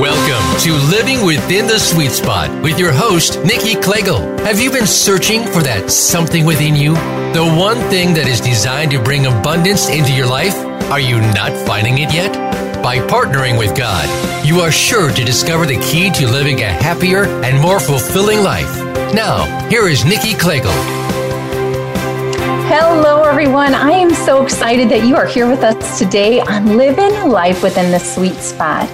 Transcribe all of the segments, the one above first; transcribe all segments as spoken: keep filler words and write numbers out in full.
Welcome to Living Within the Sweet Spot with your host, Nikki Klagel. Have you been searching for that something within you? The one thing that is designed to bring abundance into your life? Are you not finding it yet? By partnering with God, you are sure to discover the key to living a happier and more fulfilling life. Now, here is Nikki Klagel. Hello, everyone. I am so excited that you are here with us today on Living Life Within the Sweet Spot.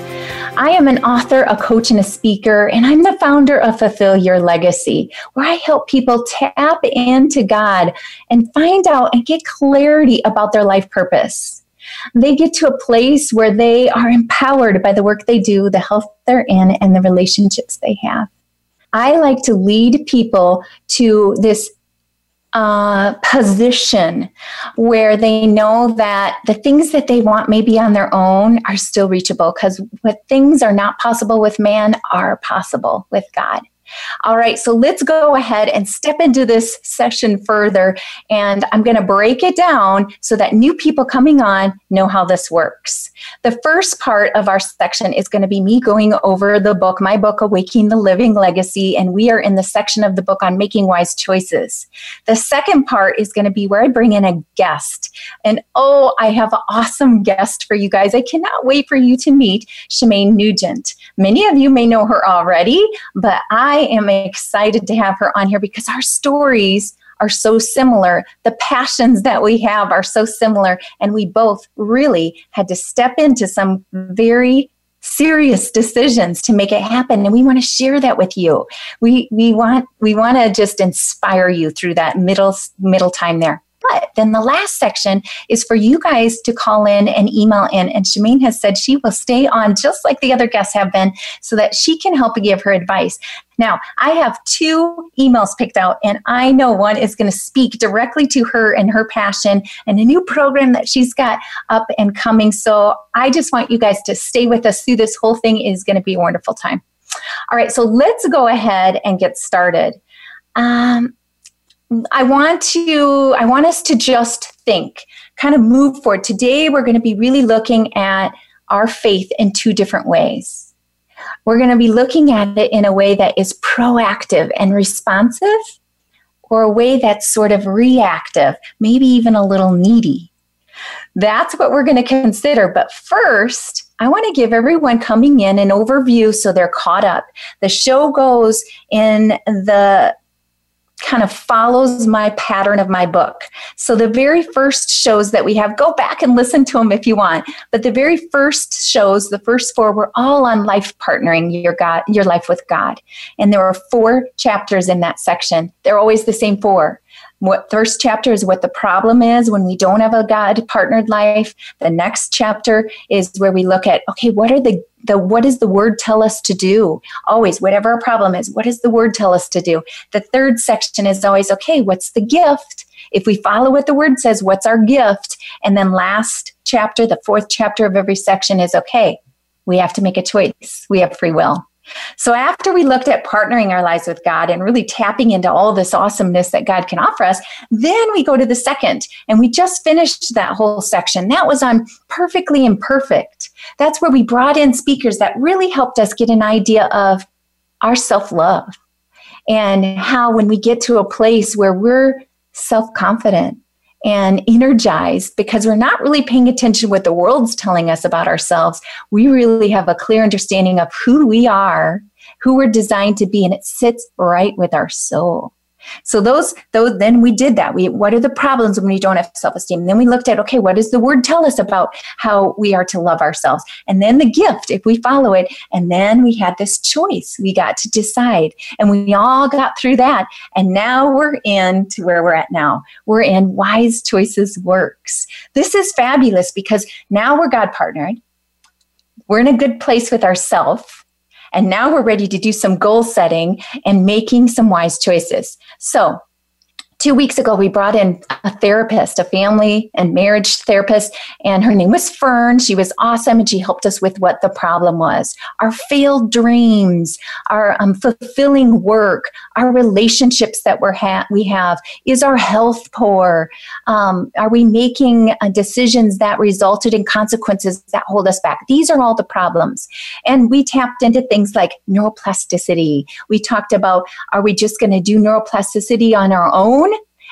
I am an author, a coach, and a speaker, and I'm the founder of Fulfill Your Legacy, where I help people tap into God and find out and get clarity about their life purpose. They get to a place where they are empowered by the work they do, the health they're in, and the relationships they have. I like to lead people to this Uh, position where they know that the things that they want maybe on their own are still reachable, because what things are not possible with man are possible with God. All right, so let's go ahead and step into this session further, and I'm going to break it down so that new people coming on know how this works. The first part of our section is going to be me going over the book, my book, Awakening the Living Legacy, and we are in the section of the book on making wise choices. The second part is going to be where I bring in a guest, and oh, I have an awesome guest for you guys. I cannot wait for you to meet Shemane Nugent. Many of you may know her already, but I am excited to have her on here because our stories are so similar. The passions that we have are so similar, and we both really had to step into some very serious decisions to make it happen, and we want to share that with you. We we want we want to just inspire you through that middle middle time there. But then the last section is for you guys to call in and email in. And Shemane has said she will stay on just like the other guests have been so that she can help give her advice. Now, I have two emails picked out, and I know one is going to speak directly to her and her passion and a new program that she's got up and coming. So I just want you guys to stay with us through this whole thing. It is going to be a wonderful time. All right, so let's go ahead and get started. Um, I want to, I want us to just think, kind of move forward. Today, we're going to be really looking at our faith in two different ways. We're going to be looking at it in a way that is proactive and responsive, or a way that's sort of reactive, maybe even a little needy. That's what we're going to consider. But first, I want to give everyone coming in an overview so they're caught up. The show goes in the kind of follows my pattern of my book. So the very first shows that we have, go back and listen to them if you want. But the very first shows, the first four, were all on life partnering your God, your life with God. And there are four chapters in that section. They're always the same four. What first chapter is what the problem is when we don't have a God partnered life. The next chapter is where we look at, okay, what are the, the what does the word tell us to do? Always, whatever our problem is, what does the word tell us to do? The third section is always, okay, what's the gift? If we follow what the word says, what's our gift? And then last chapter, the fourth chapter of every section is, okay, we have to make a choice. We have free will. So after we looked at partnering our lives with God and really tapping into all this awesomeness that God can offer us, then we go to the second, and we just finished that whole section. That was on perfectly imperfect. That's where we brought in speakers that really helped us get an idea of our self-love and how when we get to a place where we're self-confident and energized because we're not really paying attention to what the world's telling us about ourselves. We really have a clear understanding of who we are, who we're designed to be, and it sits right with our soul. So those, those then we did that. We, what are the problems when we don't have self-esteem? And then we looked at, okay, what does the word tell us about how we are to love ourselves? And then the gift, if we follow it, and then we had this choice. We got to decide, and we all got through that. And now we're in to where we're at now. We're in Wise Choices Works. This is fabulous because now we're God partnered. We're in a good place with ourselves. And now we're ready to do some goal setting and making some wise choices. So Two weeks ago, we brought in a therapist, a family and marriage therapist, and her name was Fern. She was awesome, and she helped us with what the problem was. Our failed dreams, our um, fulfilling work, our relationships that we're ha- we have. Is our health poor? Um, are we making uh, decisions that resulted in consequences that hold us back? These are all the problems. And we tapped into things like neuroplasticity. We talked about, are we just going to do neuroplasticity on our own?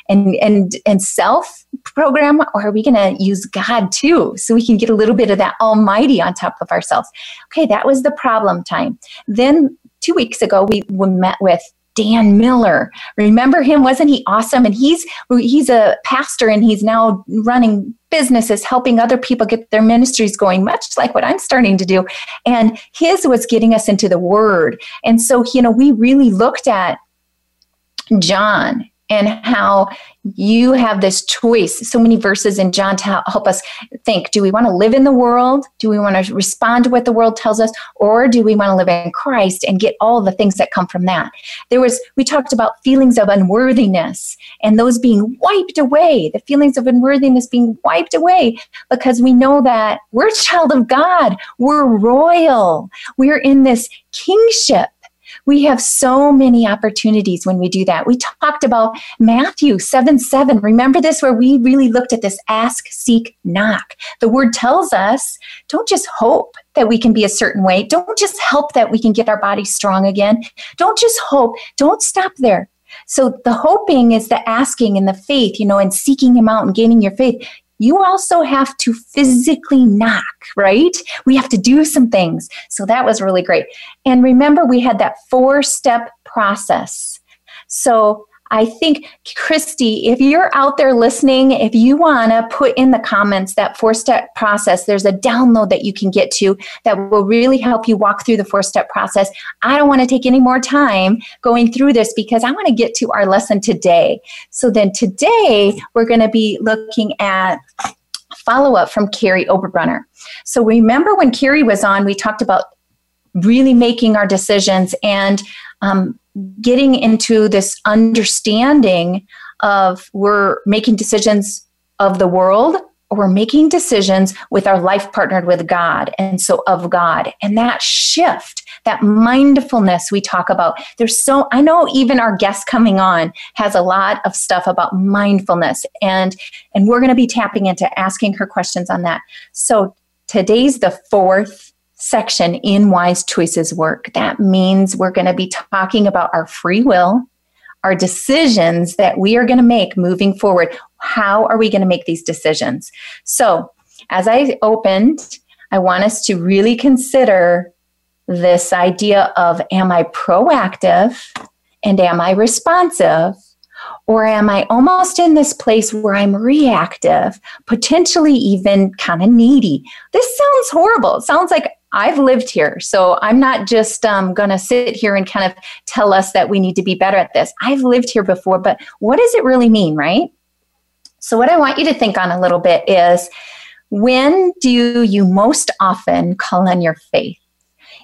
And and and self program, or are we going to use God too, so we can get a little bit of that Almighty on top of ourselves? Okay, that was the problem time. Then two weeks ago, we, we met with Dan Miller. Remember him? Wasn't he awesome? And he's he's a pastor, and he's now running businesses, helping other people get their ministries going, much like what I'm starting to do. And his was getting us into the Word. And so, you know, we really looked at John. And how you have this choice, so many verses in John to help us think, do we want to live in the world? Do we want to respond to what the world tells us? Or do we want to live in Christ and get all the things that come from that? There was, we talked about feelings of unworthiness and those being wiped away, the feelings of unworthiness being wiped away, because we know that we're a child of God. We're royal. We're in this kingship. We have so many opportunities when we do that. We talked about Matthew seven seven. Remember this, where we really looked at this ask, seek, knock. The Word tells us, don't just hope that we can be a certain way. Don't just hope that we can get our body strong again. Don't just hope. Don't stop there. So the hoping is the asking and the faith, you know, and seeking Him out and gaining your faith. You also have to physically knock, right? We have to do some things. So that was really great. And remember, we had that four-step process. So I think, Christy, if you're out there listening, if you want to put in the comments that four-step process, there's a download that you can get to that will really help you walk through the four-step process. I don't want to take any more time going through this because I want to get to our lesson today. So then today, we're going to be looking at follow-up from Carrie Oberbrunner. So remember when Carrie was on, we talked about really making our decisions and um getting into this understanding of we're making decisions of the world, or we're making decisions with our life partnered with God, and so of God. And that shift, that mindfulness we talk about. There's so, I know even our guest coming on has a lot of stuff about mindfulness, and, and we're going to be tapping into asking her questions on that. So today's the fourth section in Wise Choices Work. That means we're going to be talking about our free will, our decisions that we are going to make moving forward. How are we going to make these decisions? So as I opened, I want us to really consider this idea of, am I proactive and am I responsive? Or am I almost in this place where I'm reactive, potentially even kind of needy? This sounds horrible. It sounds like I've lived here, so I'm not just um, going to sit here and kind of tell us that we need to be better at this. I've lived here before, but what does it really mean, right? So what I want you to think on a little bit is, when do you most often call on your faith?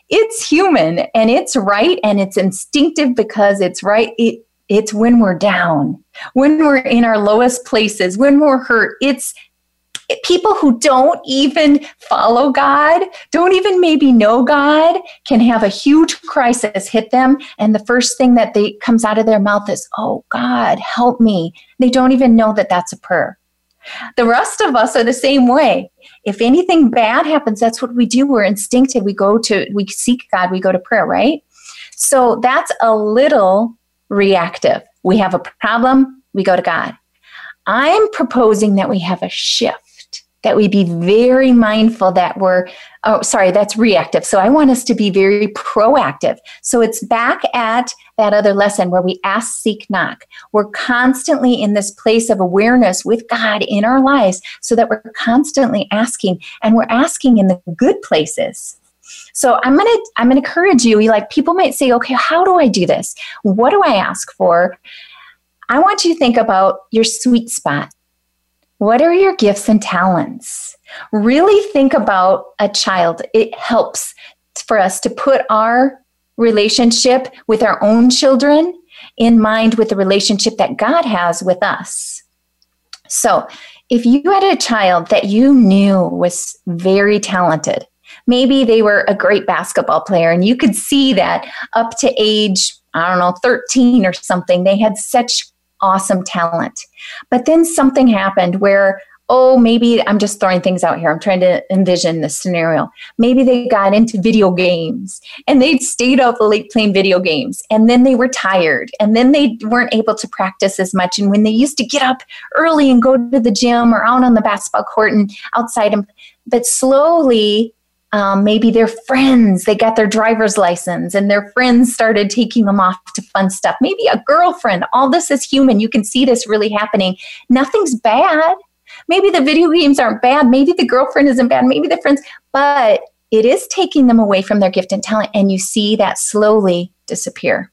It's human, and it's right, and it's instinctive because it's right. It It's when we're down, when we're in our lowest places, when we're hurt. It's people who don't even follow God, don't even maybe know God, can have a huge crisis hit them. And the first thing that they comes out of their mouth is, oh, God, help me. They don't even know that that's a prayer. The rest of us are the same way. If anything bad happens, that's what we do. We're instinctive. We go to, we seek God, we go to prayer, right? So that's a little reactive. We have a problem, we go to God. I'm proposing that we have a shift, that we be very mindful that we're, oh, sorry, that's reactive. So I want us to be very proactive. So it's back at that other lesson where we ask, seek, knock. We're constantly in this place of awareness with God in our lives so that we're constantly asking, and we're asking in the good places. So I'm going to I'm going to encourage you. Like, people might say, okay, how do I do this? What do I ask for? I want you to think about your sweet spot. What are your gifts and talents? Really think about a child. It helps for us to put our relationship with our own children in mind with the relationship that God has with us. So if you had a child that you knew was very talented, maybe they were a great basketball player, and you could see that up to age, I don't know, thirteen or something, they had such awesome talent. But then something happened where, oh, maybe I'm just throwing things out here. I'm trying to envision this scenario. Maybe they got into video games, and they'd stayed up late playing video games, and then they were tired, and then they weren't able to practice as much. And when they used to get up early and go to the gym or out on the basketball court and outside, and, but slowly, Um, maybe their friends, they got their driver's license and their friends started taking them off to fun stuff. Maybe a girlfriend. All this is human. You can see this really happening. Nothing's bad. Maybe the video games aren't bad. Maybe the girlfriend isn't bad. Maybe the friends. But it is taking them away from their gift and talent, and you see that slowly disappear.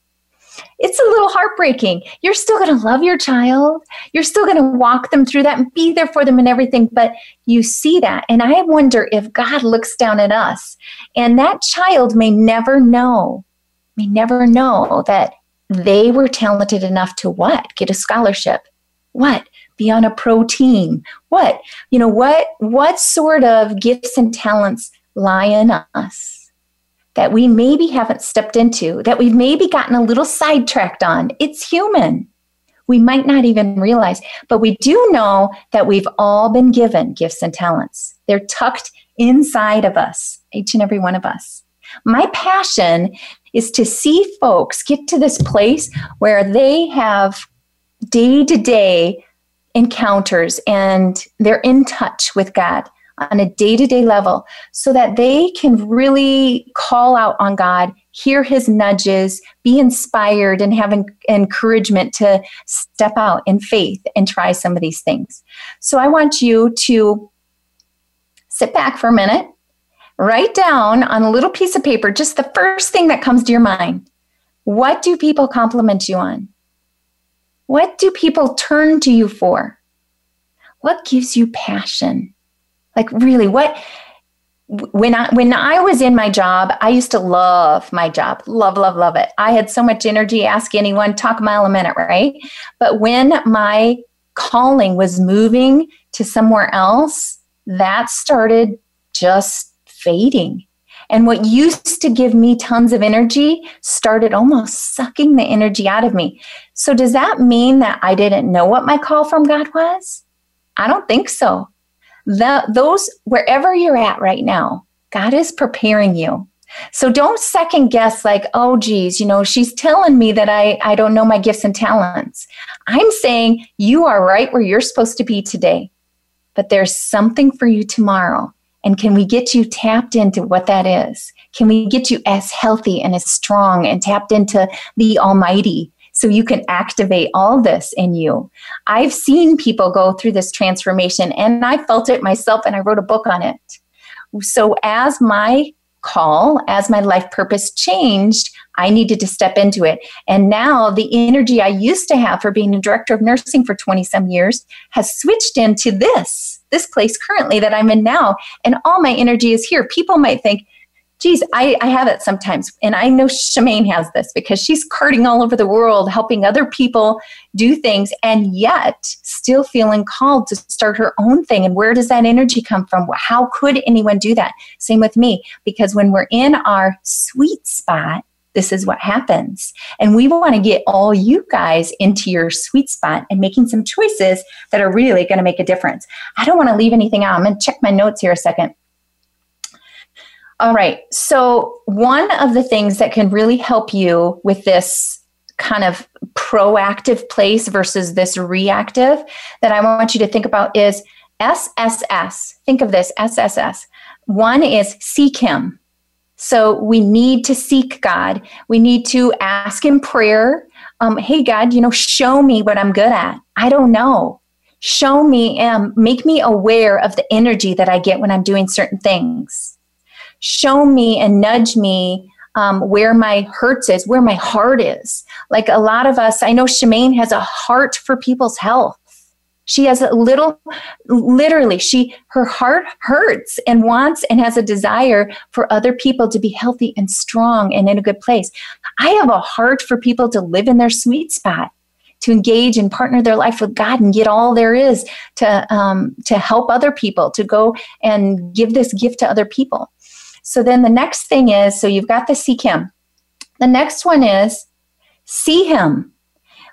It's a little heartbreaking. You're still going to love your child. You're still going to walk them through that and be there for them and everything. But you see that. And I wonder if God looks down at us, and that child may never know, may never know that they were talented enough to what? Get a scholarship. What? Be on a pro team. What? You know, what, what sort of gifts and talents lie in us that we maybe haven't stepped into, that we've maybe gotten a little sidetracked on? It's human. We might not even realize, but we do know that we've all been given gifts and talents. They're tucked inside of us, each and every one of us. My passion is to see folks get to this place where they have day-to-day encounters and they're in touch with God on a day-to-day level, so that they can really call out on God, hear his nudges, be inspired, and have en- encouragement to step out in faith and try some of these things. So I want you to sit back for a minute, write down on a little piece of paper just the first thing that comes to your mind. What do people compliment you on? What do people turn to you for? What gives you passion? Like really, what, when I, when I was in my job, I used to love my job, love, love, love it. I had so much energy, ask anyone, talk a mile a minute, right? But when my calling was moving to somewhere else, that started just fading. And what used to give me tons of energy started almost sucking the energy out of me. So does that mean that I didn't know what my call from God was? I don't think so. The, those, wherever you're at right now, God is preparing you. So don't second guess like, oh, geez, you know, she's telling me that I, I don't know my gifts and talents. I'm saying you are right where you're supposed to be today, but there's something for you tomorrow. And can we get you tapped into what that is? Can we get you as healthy and as strong and tapped into the Almighty, so you can activate all this in you? I've seen people go through this transformation, and I felt it myself, and I wrote a book on it. So as my call, as my life purpose changed, I needed to step into it. And now the energy I used to have for being a director of nursing for twenty some years has switched into this, this place currently that I'm in now. And all my energy is here. People might think, geez, I, I have it sometimes. And I know Shemane has this because she's carting all over the world, helping other people do things, and yet still feeling called to start her own thing. And where does that energy come from? How could anyone do that? Same with me, because when we're in our sweet spot, this is what happens. And we want to get all you guys into your sweet spot and making some choices that are really going to make a difference. I don't want to leave anything out. I'm going to check my notes here a second. All right, so one of the things that can really help you with this kind of proactive place versus this reactive that I want you to think about is S S S. Think of this, S S S. One is seek him. So we need to seek God. We need to ask in prayer, um, hey, God, you know, show me what I'm good at. I don't know. Show me, um, make me aware of the energy that I get when I'm doing certain things. Show me and nudge me um, where my hurts is, where my heart is. Like a lot of us, I know Shemane has a heart for people's health. She has a little, literally, she, her heart hurts and wants and has a desire for other people to be healthy and strong and in a good place. I have a heart for people to live in their sweet spot, to engage and partner their life with God and get all there is to, um, to help other people, to go and give this gift to other people. So then the next thing is, so you've got the seek him. The next one is see him.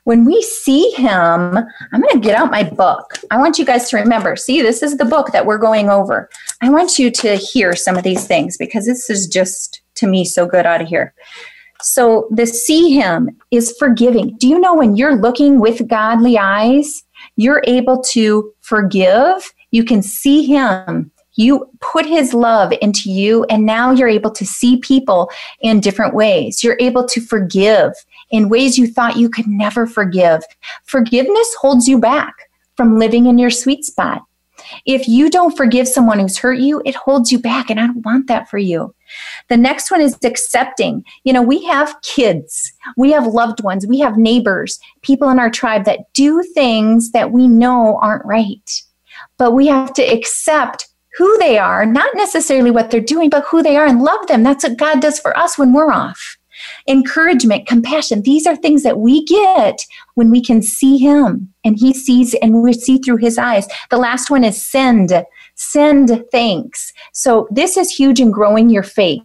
When we see him, I'm going to get out my book. I want you guys to remember, see, this is the book that we're going over. I want you to hear some of these things because this is just, to me, so good out of here. So the see him is forgiving. Do you know when you're looking with godly eyes, you're able to forgive? You can see him. You put his love into you, and now you're able to see people in different ways. You're able to forgive in ways you thought you could never forgive. Forgiveness holds you back from living in your sweet spot. If you don't forgive someone who's hurt you, it holds you back, and I don't want that for you. The next one is accepting. You know, we have kids, we have loved ones, we have neighbors, people in our tribe that do things that we know aren't right, but we have to accept who they are, not necessarily what they're doing, but who they are, and love them. That's what God does for us when we're off. Encouragement, compassion, these are things that we get when we can see him, and he sees, and we see through his eyes. The last one is send. Send thanks. So this is huge in growing your faith.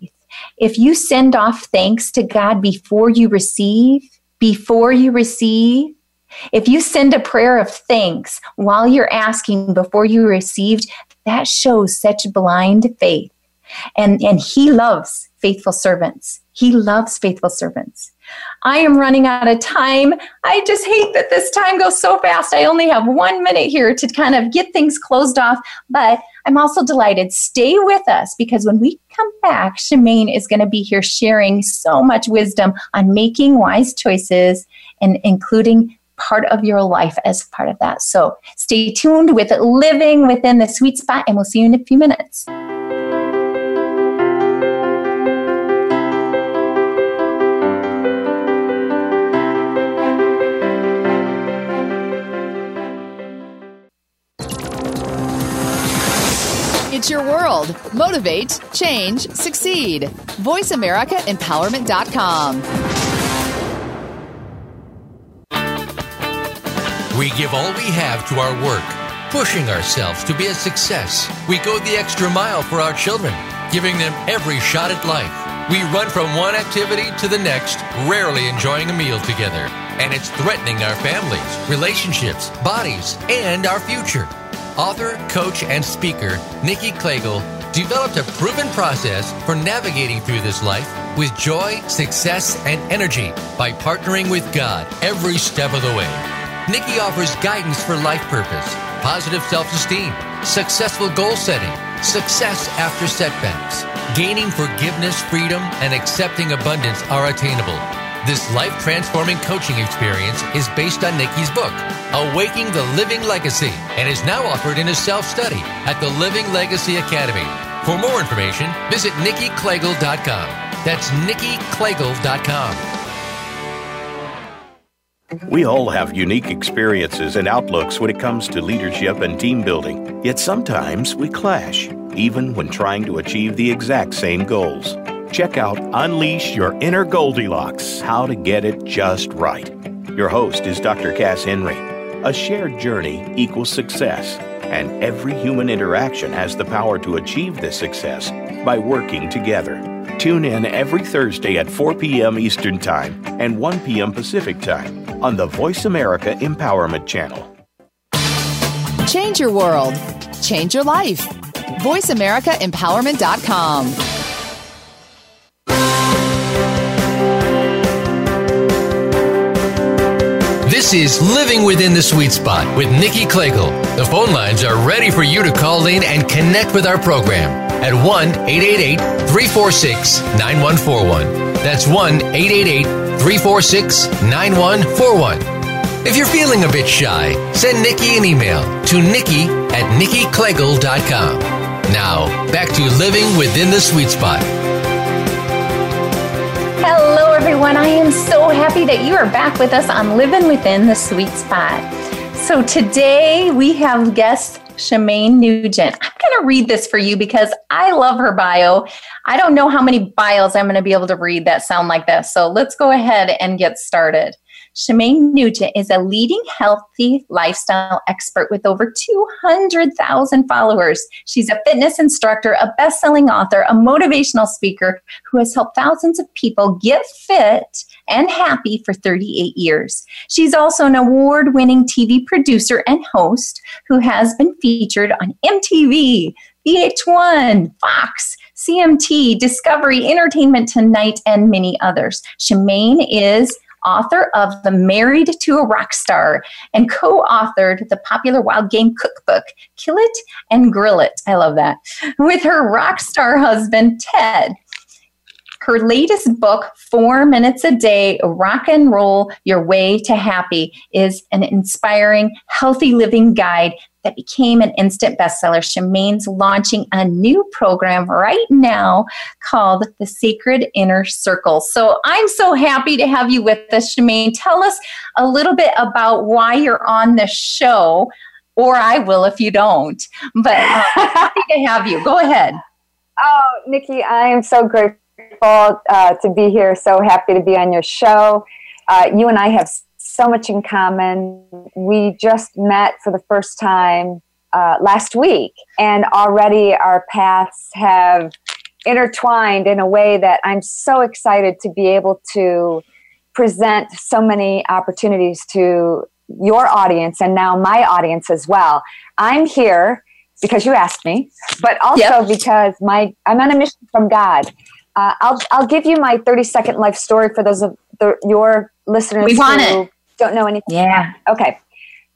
If you send off thanks to God before you receive, before you receive, if you send a prayer of thanks while you're asking before you received, that shows such blind faith. And, and he loves faithful servants. He loves faithful servants. I am running out of time. I just hate that this time goes so fast. I only have one minute here to kind of get things closed off, but I'm also delighted. Stay with us, because when we come back, Shemane is going to be here sharing so much wisdom on making wise choices and including part of your life as part of that. So stay tuned with Living Within the Sweet Spot, and we'll see you in a few minutes. It's your world. Motivate, change, succeed. voice america empowerment dot com. We give all we have to our work, pushing ourselves to be a success. We go the extra mile for our children, giving them every shot at life. We run from one activity to the next, rarely enjoying a meal together. And it's threatening our families, relationships, bodies, and our future. Author, coach, and speaker Nikki Klagel developed a proven process for navigating through this life with joy, success, and energy by partnering with God every step of the way. Nikki offers guidance for life purpose, positive self-esteem, successful goal setting, success after setbacks. Gaining forgiveness, freedom, and accepting abundance are attainable. This life-transforming coaching experience is based on Nikki's book, Awakening the Living Legacy, and is now offered in a self-study at the Living Legacy Academy. For more information, visit Nikki Klagel dot com. That's Nikki Klagel dot com. We all have unique experiences and outlooks when it comes to leadership and team building, yet sometimes we clash, even when trying to achieve the exact same goals. Check out Unleash Your Inner Goldilocks, How to Get It Just Right. Your host is Doctor Cass Henry. A shared journey equals success, and every human interaction has the power to achieve this success by working together. Tune in every Thursday at four p.m. Eastern Time and one p.m. Pacific Time on the Voice America Empowerment Channel. Change your world. Change your life. voice america empowerment dot com. This is Living Within the Sweet Spot with Nikki Klagel. The phone lines are ready for you to call in and connect with our program at one eight eight eight, three four six, nine one four one. That's one eight eight eight, three four six, nine one four one. three four six, nine one four one. If you're feeling a bit shy, send Nikki an email to Nikki at Nikki Klagel dot com. Now, back to Living Within the Sweet Spot. Hello, everyone. I am so happy that you are back with us on Living Within the Sweet Spot. So today we have guest Shemane Nugent. I'm going to read this for you because I love her bio. I don't know how many bios I'm going to be able to read that sound like this. So let's go ahead and get started. Shemane Nugent is a leading healthy lifestyle expert with over two hundred thousand followers. She's a fitness instructor, a best-selling author, a motivational speaker who has helped thousands of people get fit and happy for thirty-eight years. She's also an award-winning T V producer and host who has been featured on M T V, V H one, Fox, C M T, Discovery, Entertainment Tonight, and many others. Shemane is author of the Married to a Rockstar and co-authored the popular wild game cookbook, Kill It and Grill It. I love that. With her rock star husband, Ted. Her latest book, Four Minutes a Day, Rock and Roll Your Way to Happy, is an inspiring, healthy living guide that became an instant bestseller. Shemane's launching a new program right now called the Sacred Inner Circle. So I'm so happy to have you with us, Shemane. Tell us a little bit about why you're on the show, or I will if you don't. But uh, happy to have you. Go ahead. Oh, Nikki, I am so grateful uh, to be here. So happy to be on your show. Uh, you and I have so much in common. We just met for the first time uh, last week, and already our paths have intertwined in a way that I'm so excited to be able to present so many opportunities to your audience and now my audience as well. I'm here because you asked me, but also yep. because my I'm on a mission from God. Uh, I'll I'll give you my thirty second life story for those of the, your listeners we want who it. Don't know anything. Yeah. Okay.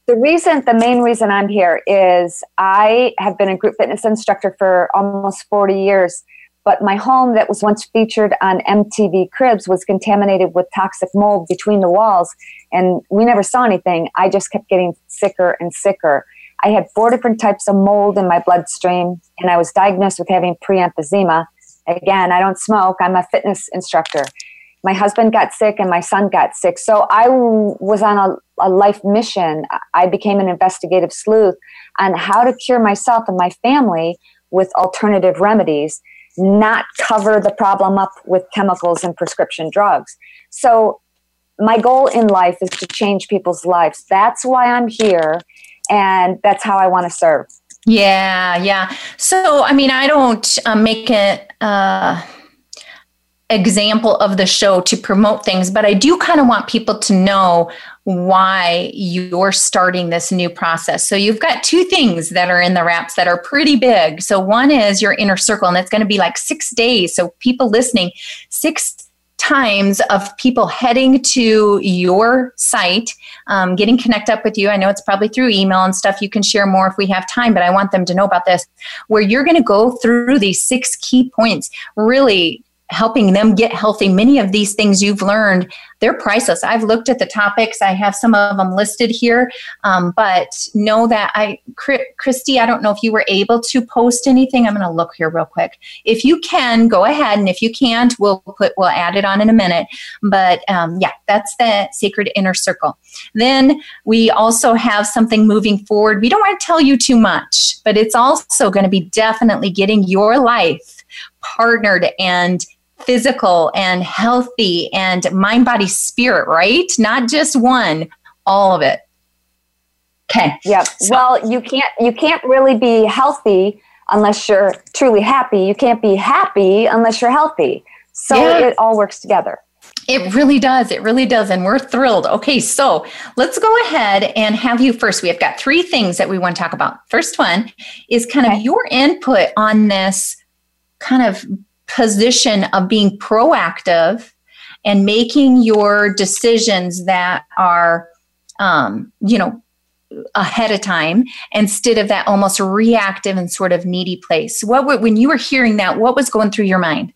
The reason, the main reason I'm here is I have been a group fitness instructor for almost forty years, but my home that was once featured on M T V Cribs was contaminated with toxic mold between the walls, and we never saw anything. I just kept getting sicker and sicker. I had four different types of mold in my bloodstream, and I was diagnosed with having preemphysema. Again, I don't smoke. I'm a fitness instructor. My husband got sick and my son got sick. So I was on a, a life mission. I became an investigative sleuth on how to cure myself and my family with alternative remedies, not cover the problem up with chemicals and prescription drugs. So my goal in life is to change people's lives. That's why I'm here, and that's how I want to serve. Yeah, yeah. So, I mean, I don't uh, make it... Uh example of the show to promote things, but I do kind of want people to know why you're starting this new process. So you've got two things that are in the wraps that are pretty big. So one is your inner circle, and that's going to be like six days. So people listening, six times of people heading to your site, um, getting connect up with you. I know it's probably through email and stuff. You can share more if we have time, but I want them to know about this, where you're going to go through these six key points, really helping them get healthy. Many of these things you've learned, they're priceless. I've looked at the topics. I have some of them listed here, um, but know that I, Christy, I don't know if you were able to post anything. I'm going to look here real quick. If you can, go ahead, and if you can't, we'll put we'll add it on in a minute. But um, yeah, that's the Sacred Inner Circle. Then we also have something moving forward. We don't want to tell you too much, but it's also going to be definitely getting your life partnered and physical and healthy and mind, body, spirit, right? Not just one, all of it. Okay. Yep. So. Well, you can't, you can't really be healthy unless you're truly happy. You can't be happy unless you're healthy. So yeah. It all works together. It really does. It really does. And we're thrilled. Okay. So let's go ahead and have you first. We have got three things that we want to talk about. First one is kind okay. of your input on this kind of position of being proactive and making your decisions that are, um, you know, ahead of time instead of that almost reactive and sort of needy place. What would, when you were hearing that, what was going through your mind?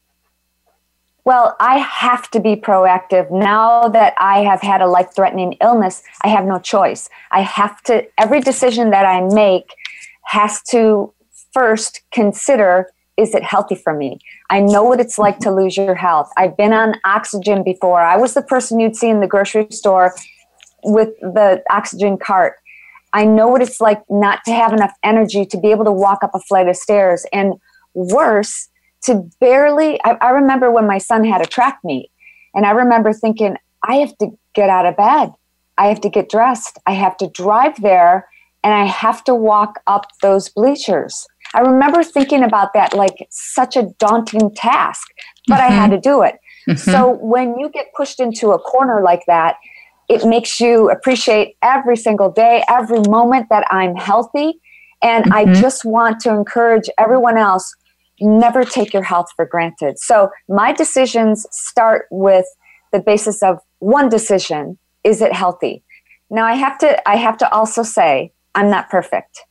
Well, I have to be proactive. Now that I have had a life-threatening illness, I have no choice. I have to, every decision that I make has to first consider, is it healthy for me? I know what it's like to lose your health. I've been on oxygen before. I was the person you'd see in the grocery store with the oxygen cart. I know what it's like not to have enough energy to be able to walk up a flight of stairs, and worse, to barely, I, I remember when my son had a track meet, and I remember thinking, I have to get out of bed. I have to get dressed. I have to drive there, and I have to walk up those bleachers. I remember thinking about that like such a daunting task, but mm-hmm. I had to do it. Mm-hmm. So when you get pushed into a corner like that, it makes you appreciate every single day, every moment that I'm healthy. And mm-hmm. I just want to encourage everyone else, never take your health for granted. So my decisions start with the basis of one decision. Is it healthy? Now I have to, I have to also say I'm not perfect.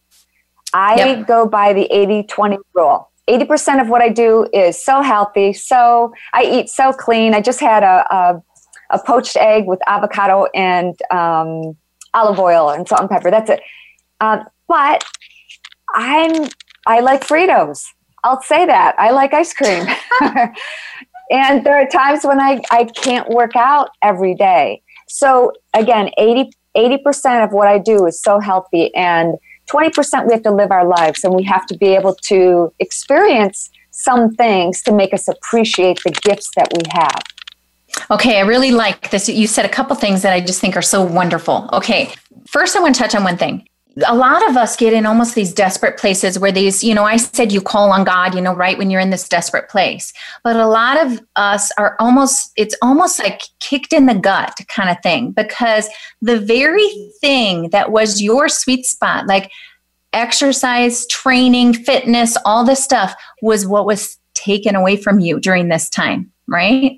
I yep. go by the eighty twenty rule. eighty percent of what I do is so healthy. So I eat so clean. I just had a, a, a poached egg with avocado and um, olive oil and salt and pepper. That's it. Uh, but I'm, I like Fritos. I'll say that. I like ice cream. And there are times when I, I can't work out every day. So again, eighty, eighty percent of what I do is so healthy, and twenty percent we have to live our lives, and we have to be able to experience some things to make us appreciate the gifts that we have. Okay, I really like this. You said a couple things that I just think are so wonderful. Okay, first I want to touch on one thing. A lot of us get in almost these desperate places where these, you know, I said you call on God, you know, right when you're in this desperate place. But a lot of us are almost, it's almost like kicked in the gut kind of thing, because the very thing that was your sweet spot, like exercise, training, fitness, all this stuff was what was taken away from you during this time, right?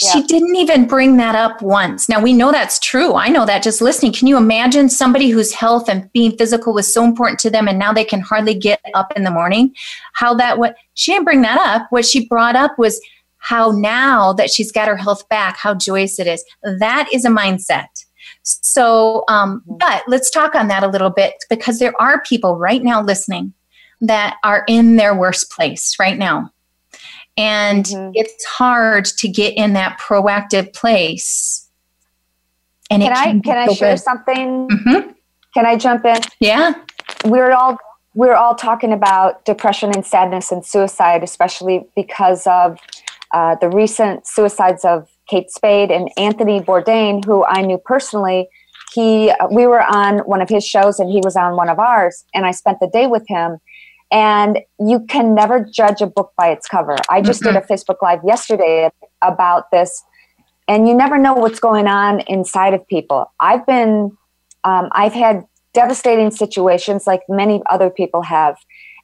Yeah. She didn't even bring that up once. Now, we know that's true. I know that just listening. Can you imagine somebody whose health and being physical was so important to them, and now they can hardly get up in the morning? How that what she didn't bring that up. What she brought up was how now that she's got her health back, how joyous it is. That is a mindset. So, um, but let's talk on that a little bit, because there are people right now listening that are in their worst place right now. And mm-hmm. it's hard to get in that proactive place. And can, it can I can I share good. something? Mm-hmm. Can I jump in? Yeah. We're all we're all talking about depression and sadness and suicide, especially because of uh, the recent suicides of Kate Spade and Anthony Bourdain, who I knew personally. He we were on one of his shows, and he was on one of ours, and I spent the day with him. And you can never judge a book by its cover. I just mm-hmm. did a Facebook Live yesterday about this, and you never know what's going on inside of people. I've been, um, I've had devastating situations like many other people have.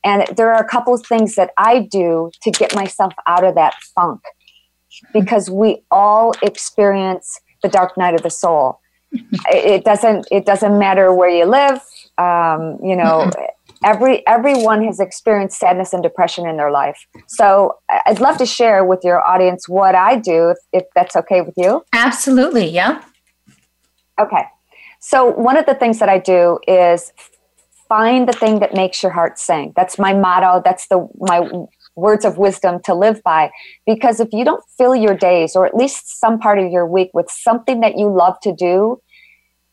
And there are a couple of things that I do to get myself out of that funk, because we all experience the dark night of the soul. It doesn't, it doesn't matter where you live. Um, you know, mm-hmm. Every everyone has experienced sadness and depression in their life. So I'd love to share with your audience what I do, if, if that's okay with you. Absolutely, yeah. Okay. So one of the things that I do is find the thing that makes your heart sing. That's my motto. That's the my words of wisdom to live by. Because if you don't fill your days, or at least some part of your week, with something that you love to do,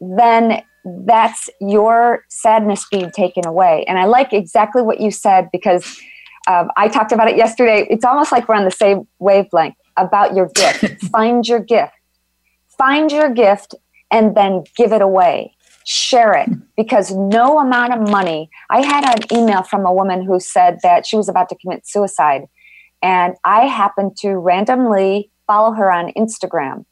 then that's your sadness being taken away. And I like exactly what you said, because um, I talked about it yesterday. It's almost like we're on the same wavelength about your gift. Find your gift. Find your gift and then give it away. Share it, because no amount of money. I had an email from a woman who said that she was about to commit suicide, and I happened to randomly follow her on Instagram.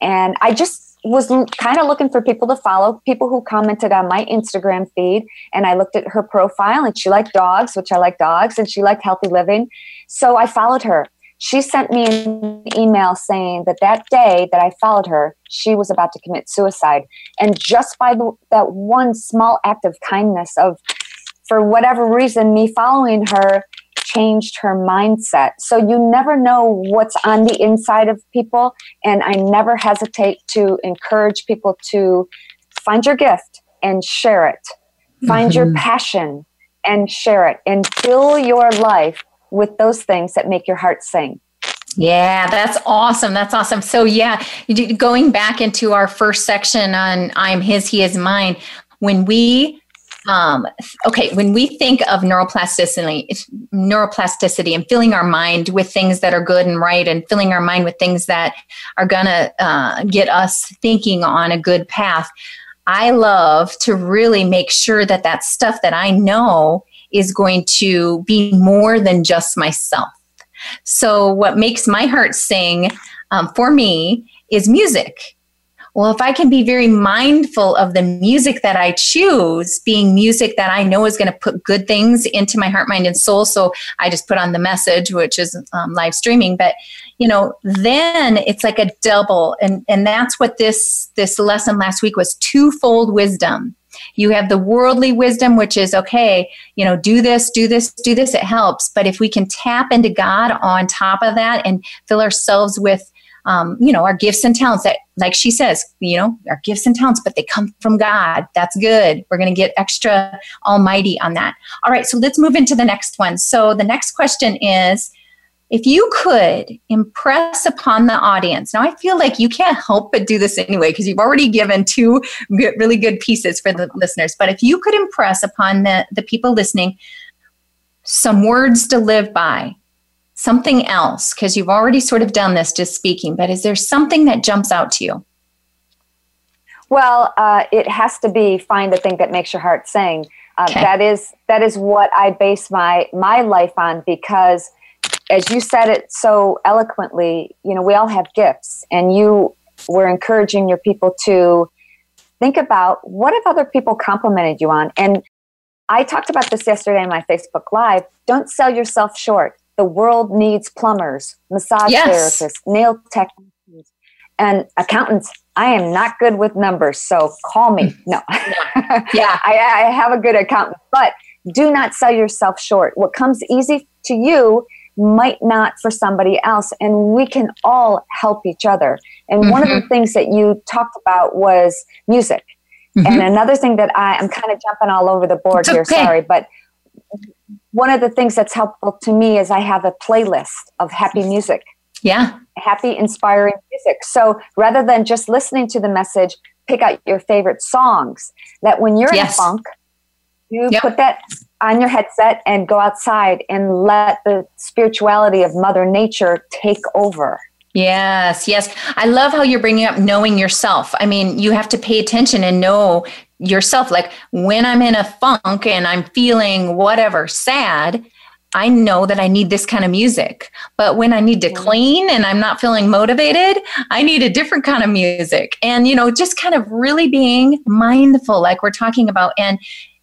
And I just was kind of looking for people to follow, people who commented on my Instagram feed. And I looked at her profile, and she liked dogs, which I like dogs, and she liked healthy living. So I followed her. She sent me an email saying that that day that I followed her, she was about to commit suicide. And just by the, that one small act of kindness of, for whatever reason, me following her changed her mindset. So you never know what's on the inside of people. And I never hesitate to encourage people to find your gift and share it. Find mm-hmm. your passion and share it, and fill your life with those things that make your heart sing. Yeah, that's awesome. That's awesome. So yeah, going back into our first section on I'm his, he is mine. when we um, okay, when we think of neuroplasticity, neuroplasticity and filling our mind with things that are good and right, and filling our mind with things that are gonna uh, get us thinking on a good path, I love to really make sure that that stuff that I know is going to be more than just myself. So what makes my heart sing um, for me is music. Well, if I can be very mindful of the music that I choose, being music that I know is going to put good things into my heart, mind, and soul. So I just put on the message, which is um, live streaming. But, you know, then it's like a double. And, and that's what this, this lesson last week was, twofold wisdom. You have the worldly wisdom, which is, okay, you know, do this, do this, do this, it helps. But if we can tap into God on top of that and fill ourselves with, um, you know, our gifts and talents that, like she says, you know, our gifts and talents, but they come from God. That's good. We're going to get extra almighty on that. All right, so let's move into the next one. So the next question is, if you could impress upon the audience, now I feel like you can't help but do this anyway because you've already given two really good pieces for the listeners, but if you could impress upon the, the people listening some words to live by, something else, because you've already sort of done this just speaking, but is there something that jumps out to you? Well, uh, it has to be find the thing that makes your heart sing. Uh, okay. That is that is what I base my my life on because, as you said it so eloquently, you know, we all have gifts, and you were encouraging your people to think about what have other people complimented you on. And I talked about this yesterday in my Facebook Live. Don't sell yourself short. The world needs plumbers, massage yes. therapists, nail technicians, and accountants. I am not good with numbers, so call me. No. Yeah. yeah. I, I have a good accountant, but do not sell yourself short. What comes easy to you might not for somebody else, and we can all help each other. And mm-hmm. one of the things that you talked about was music. Mm-hmm. And another thing that I, I'm kind of jumping all over the board it's here, okay. sorry, but one of the things that's helpful to me is I have a playlist of happy music. Yeah. Happy, inspiring music. So rather than just listening to the message, pick out your favorite songs that when you're yes. in funk, you yep. put that on your headset and go outside and let the spirituality of Mother Nature take over. Yes, yes. I love how you're bringing up knowing yourself. I mean, you have to pay attention and know yourself. Like when I'm in a funk and I'm feeling whatever, sad, I know that I need this kind of music. But when I need to clean and I'm not feeling motivated, I need a different kind of music. And, you know, just kind of really being mindful, like we're talking about, and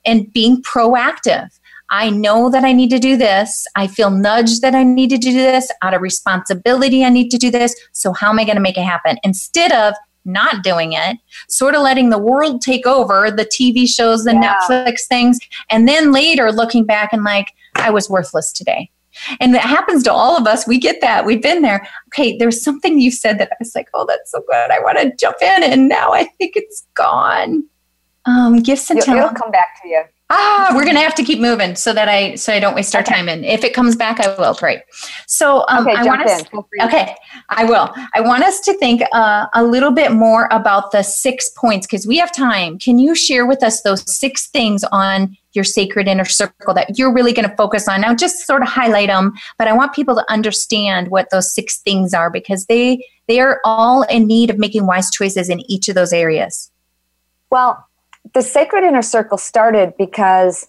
And being proactive. I know that I need to do this. I feel nudged that I need to do this. Out of responsibility, I need to do this. So how am I going to make it happen? Instead of not doing it, sort of letting the world take over, the T V shows, the yeah. Netflix things, and then later looking back and like, I was worthless today. And that happens to all of us. We get that. We've been there. Okay, there's something you said that I was like, oh, that's so good. I want to jump in, and now I think it's gone. Um, gifts and talents. It'll come back to you. Ah, we're going to have to keep moving so that I so I don't waste our okay. time. And if it comes back, I will. Great. So um, okay, I want us. Okay, I will. I want us to think uh, a little bit more about the six points because we have time. Can you share with us those six things on your sacred inner circle that you're really going to focus on? Now, just sort of highlight them, but I want people to understand what those six things are because they they are all in need of making wise choices in each of those areas. Well. The Sacred Inner Circle started because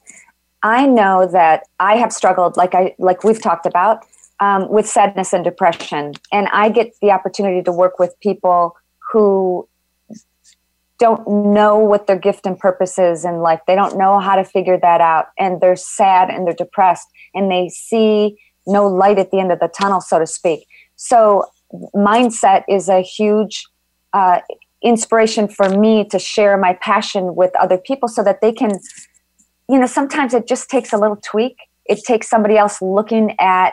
I know that I have struggled, like I like we've talked about, um, with sadness and depression. And I get the opportunity to work with people who don't know what their gift and purpose is in life. They don't know how to figure that out. And they're sad and they're depressed. And they see no light at the end of the tunnel, so to speak. So mindset is a huge uh inspiration for me to share my passion with other people so that they can, you know, sometimes it just takes a little tweak. It takes somebody else looking at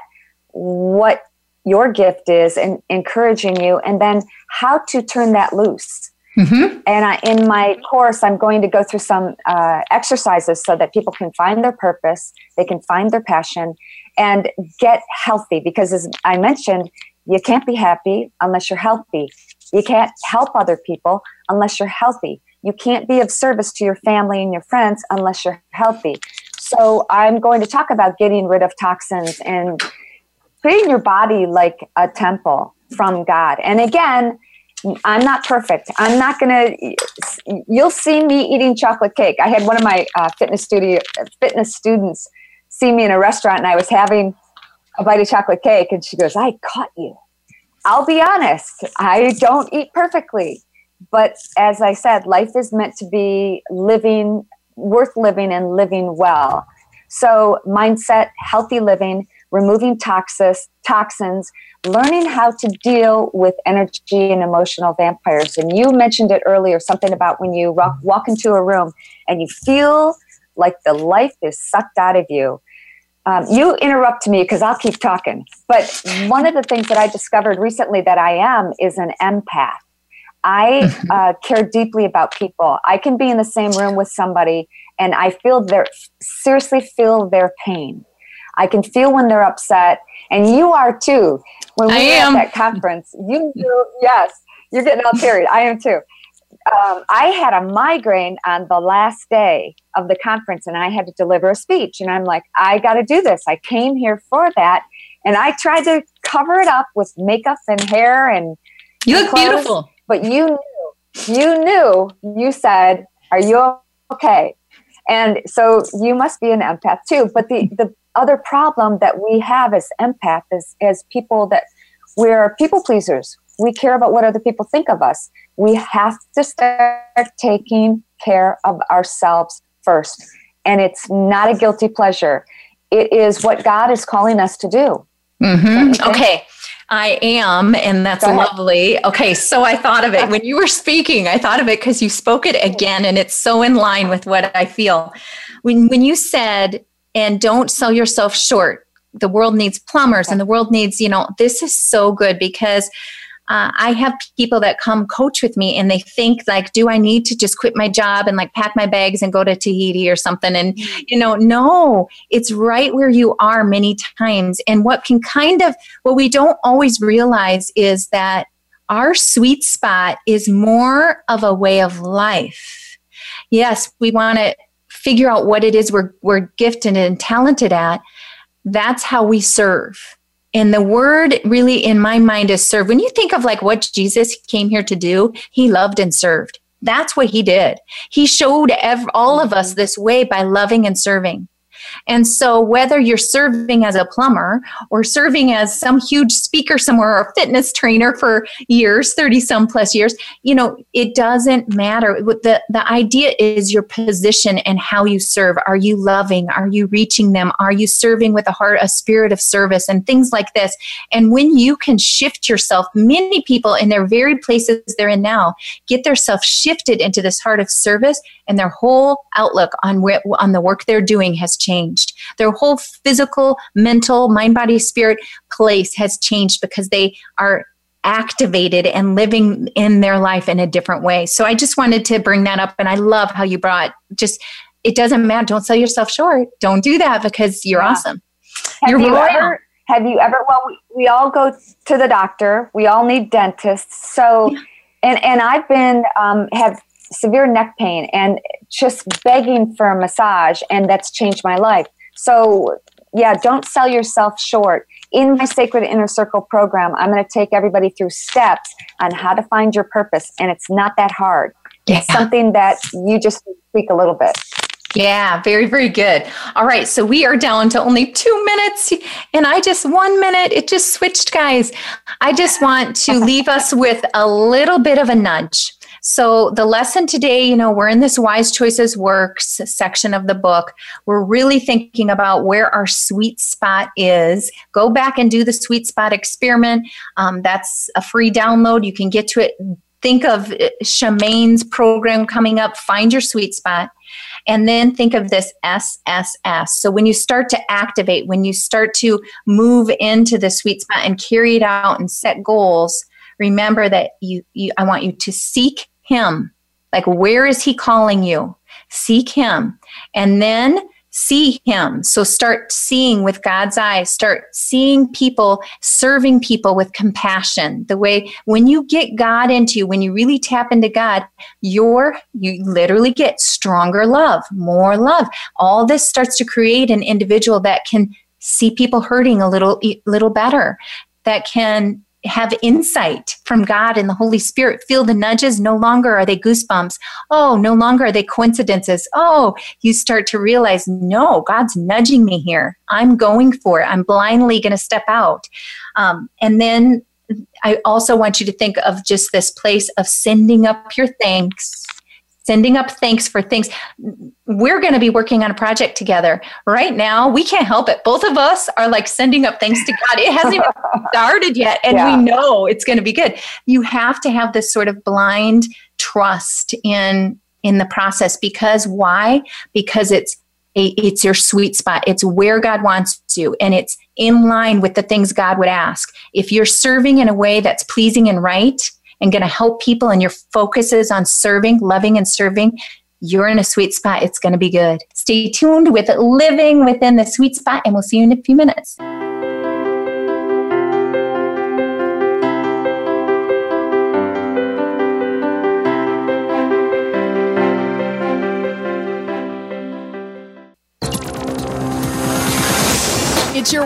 what your gift is and encouraging you, and then how to turn that loose. Mm-hmm. And I, in my course, I'm going to go through some uh, exercises so that people can find their purpose, they can find their passion, and get healthy. Because as I mentioned, you can't be happy unless you're healthy. You can't help other people unless you're healthy. You can't be of service to your family and your friends unless you're healthy. So I'm going to talk about getting rid of toxins and treating your body like a temple from God. And again, I'm not perfect. I'm not going to, you'll see me eating chocolate cake. I had one of my uh, fitness studio fitness students see me in a restaurant, and I was having a bite of chocolate cake, and she goes, I caught you. I'll be honest, I don't eat perfectly. But as I said, life is meant to be living, worth living and living well. So mindset, healthy living, removing toxins, toxins, learning how to deal with energy and emotional vampires. And you mentioned it earlier, something about when you walk, walk into a room and you feel like the life is sucked out of you. Um, you interrupt me because I'll keep talking. But one of the things that I discovered recently that I am is an empath. I uh, care deeply about people. I can be in the same room with somebody and I feel their, seriously feel their pain. I can feel when they're upset, and you are too. When we I were am. at that conference, you do, yes, you're getting all teary. I am too. Um, I had a migraine on the last day of the conference, and I had to deliver a speech, and I'm like, I got to do this. I came here for that, and I tried to cover it up with makeup and hair and you look clothes, beautiful. But you knew, you knew, you said, are you okay? And so you must be an empath too. But the, the other problem that we have as empath is as people that we're people pleasers. We care about what other people think of us. We have to start taking care of ourselves first. And it's not a guilty pleasure. It is what God is calling us to do. Mm-hmm. Okay. I am, and that's lovely. Okay, so I thought of it. When you were speaking, I thought of it because you spoke it again, and it's so in line with what I feel. When when you said, and don't sell yourself short, the world needs plumbers, okay. and the world needs, you know, this is so good because uh, I have people that come coach with me, and they think, like, do I need to just quit my job and, like, pack my bags and go to Tahiti or something? And, you know, no, it's right where you are many times. And what can kind of... what we don't always realize is that our sweet spot is more of a way of life. Yes, we want to figure out what it is we're, we're gifted and talented at. That's how we serve. And the word really in my mind is serve. When you think of like what Jesus came here to do, he loved and served. That's what he did. He showed ev- all of us this way by loving and serving. And so whether you're serving as a plumber or serving as some huge speaker somewhere or fitness trainer for years, thirty some plus years, you know, it doesn't matter. The, the idea is your position and how you serve. Are you loving? Are you reaching them? Are you serving with a heart, a spirit of service and things like this? And when you can shift yourself, many people in their very places they're in now get themselves shifted into this heart of service, and their whole outlook on where, on the work they're doing has changed. Changed. Their whole physical, mental, mind, body, spirit place has changed because they are activated and living in their life in a different way. So I just wanted to bring that up. And I love how you brought just, it doesn't matter. Don't sell yourself short. Don't do that because you're yeah. awesome. Have you're you ever, have you ever, well, we, we all go to the doctor. We all need dentists. So, yeah. and, and I've been, um, have severe neck pain and just begging for a massage, and that's changed my life. So yeah, don't sell yourself short. In my Sacred Inner Circle program, I'm going to take everybody through steps on how to find your purpose, and it's not that hard. Yeah. It's something that you just tweak a little bit. Yeah, very, very good. All right, so we are down to only two minutes, and I just one minute. It just switched, guys. I just want to leave us with a little bit of a nudge. So the lesson today, you know, we're in this Wise Choices Works section of the book. We're really thinking about where our sweet spot is. Go back and do the sweet spot experiment. Um, that's a free download. You can get to it. Think of Shemane's program coming up, Find Your Sweet Spot. And then think of this S S S. So when you start to activate, when you start to move into the sweet spot and carry it out and set goals, remember that you, you I want you to seek him. Like, where is he calling you? Seek him. And then See him. So start seeing with God's eyes. Start seeing people, serving people with compassion. The way when you get God into you, when you really tap into God, you're, you literally get stronger love, more love. All this starts to create an individual that can see people hurting a little, little better, that can have insight from God and the Holy Spirit. Feel the nudges. No longer are they goosebumps. Oh, no longer are they coincidences. Oh, you start to realize, no, God's nudging me here. I'm going for it. I'm blindly going to step out. Um, and then I also want you to think of just this place of sending up your thanks. Sending up thanks for things. We're going to be working on a project together. Right now, we can't help it. Both of us are like sending up thanks to God. It hasn't even started yet, and yeah. we know it's going to be good. You have to have this sort of blind trust in, in the process. Because why? Because it's a, it's your sweet spot. It's where God wants you, and it's in line with the things God would ask. If you're serving in a way that's pleasing and right, and going to help people, and your focus is on serving, loving and serving, you're in a sweet spot. It's going to be good. Stay tuned with Living Within the Sweet Spot, and we'll see you in a few minutes. It's your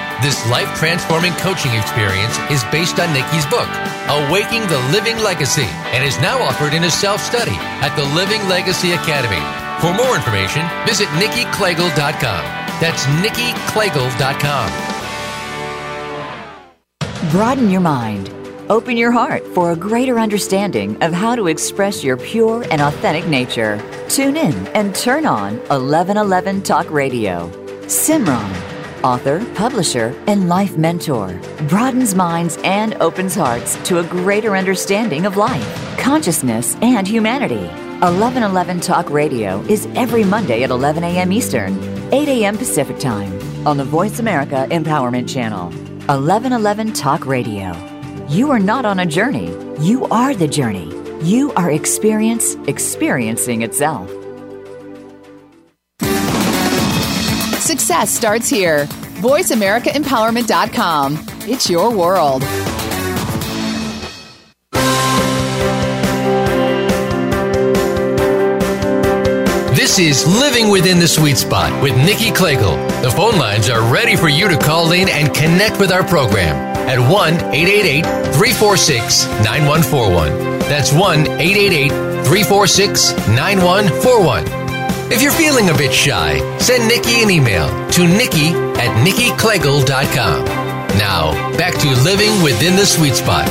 This life-transforming coaching experience is based on Nikki's book, Awakening the Living Legacy, and is now offered in a self-study at the Living Legacy Academy. For more information, visit Nikki Klagel dot com. That's Nikki Klagel dot com. Broaden your mind. Open your heart for a greater understanding of how to express your pure and authentic nature. Tune in and turn on eleven eleven Talk Radio. Simran, author, publisher, and life mentor, broadens minds and opens hearts to a greater understanding of life, consciousness, and humanity. eleven eleven Talk Radio is every Monday at eleven a.m. Eastern, eight a.m. Pacific Time on the Voice America Empowerment Channel. eleven eleven Talk Radio. You are not on a journey. You are the journey. You are experience experiencing itself. Success starts here. voice america empowerment dot com. It's your world. This is Living Within the Sweet Spot with Nikki Klagel. The phone lines are ready for you to call in and connect with our program at one eight eight eight, three four six, nine one four one. That's one eight eight eight, three four six, nine one four one. If you're feeling a bit shy, send Nikki an email to Nikki at Nikki Klagel dot com. Now, back to Living Within the Sweet Spot.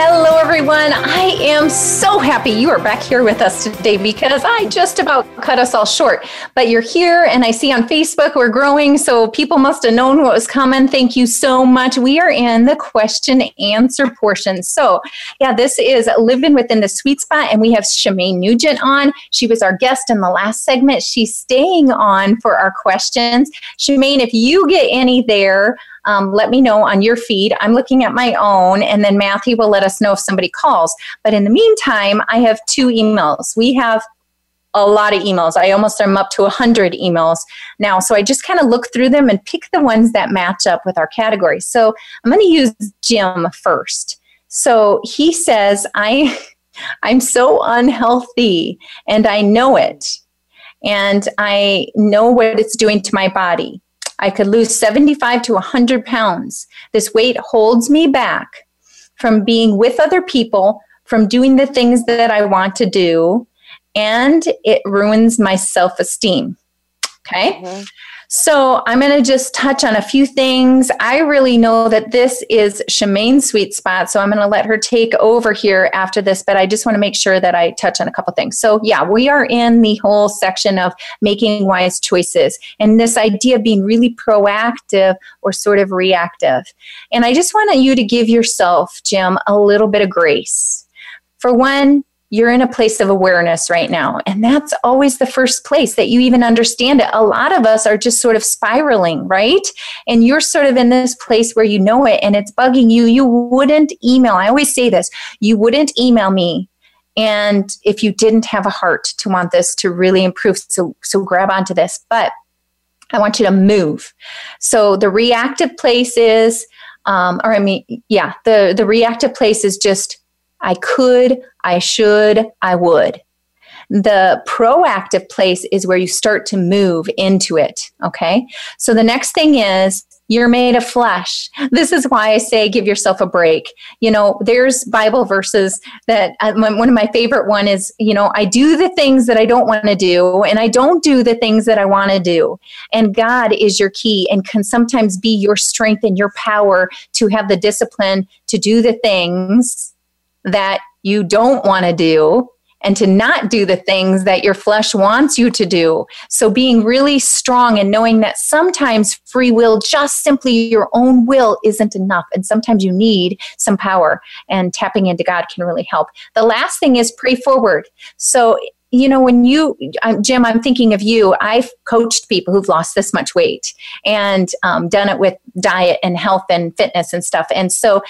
Hello, everyone. I am so happy you are back here with us today, because I just about cut us all short. But you're here, and I see on Facebook we're growing, so people must have known what was coming. Thank you so much. We are in the question answer portion. So, yeah, this is Living Within the Sweet Spot, and we have Shemane Nugent on. She was our guest in the last segment. She's staying on for our questions. Shemane, if you get any there, Um, let me know on your feed. I'm looking at my own, and then Matthew will let us know if somebody calls. But in the meantime, I have two emails. We have a lot of emails. I almost am up to one hundred emails now. So I just kind of look through them and pick the ones that match up with our category. So I'm going to use Jim first. So he says, I, I'm so unhealthy, and I know it, and I know what it's doing to my body. I could lose seventy-five to one hundred pounds. This weight holds me back. from being with other people, from doing the things that I want to do, and it ruins my self-esteem. Okay? Mm-hmm. So I'm going to just touch on a few things. I really know that this is Shemane's sweet spot, so I'm going to let her take over here after this, but I just want to make sure that I touch on a couple things. So yeah, we are in the whole section of making wise choices and this idea of being really proactive or sort of reactive. And I just want you to give yourself, Jim, a little bit of grace. For one, you're in a place of awareness right now. And that's always the first place that you even understand it. A lot of us are just sort of spiraling, right? And you're sort of in this place where you know it and it's bugging you. You wouldn't email. I always say this. You wouldn't email me. And if you didn't have a heart to want this to really improve, so, so grab onto this. But I want you to move. So the reactive place is, um, or I mean, yeah, the, the reactive place is just, I could, I should, I would. The proactive place is where you start to move into it, okay? So the next thing is, you're made of flesh. This is why I say give yourself a break. You know, there's Bible verses that I, one of my favorite one is, you know, I do the things that I don't want to do and I don't do the things that I want to do. And God is your key and can sometimes be your strength and your power to have the discipline to do the things that you don't want to do and to not do the things that your flesh wants you to do. So being really strong and knowing that sometimes free will, just simply your own will, isn't enough. And sometimes you need some power, and tapping into God can really help. The last thing is pray forward. So, you know, when you, um, Jim, I'm thinking of you. I've coached people who've lost this much weight and um, done it with diet and health and fitness and stuff. And so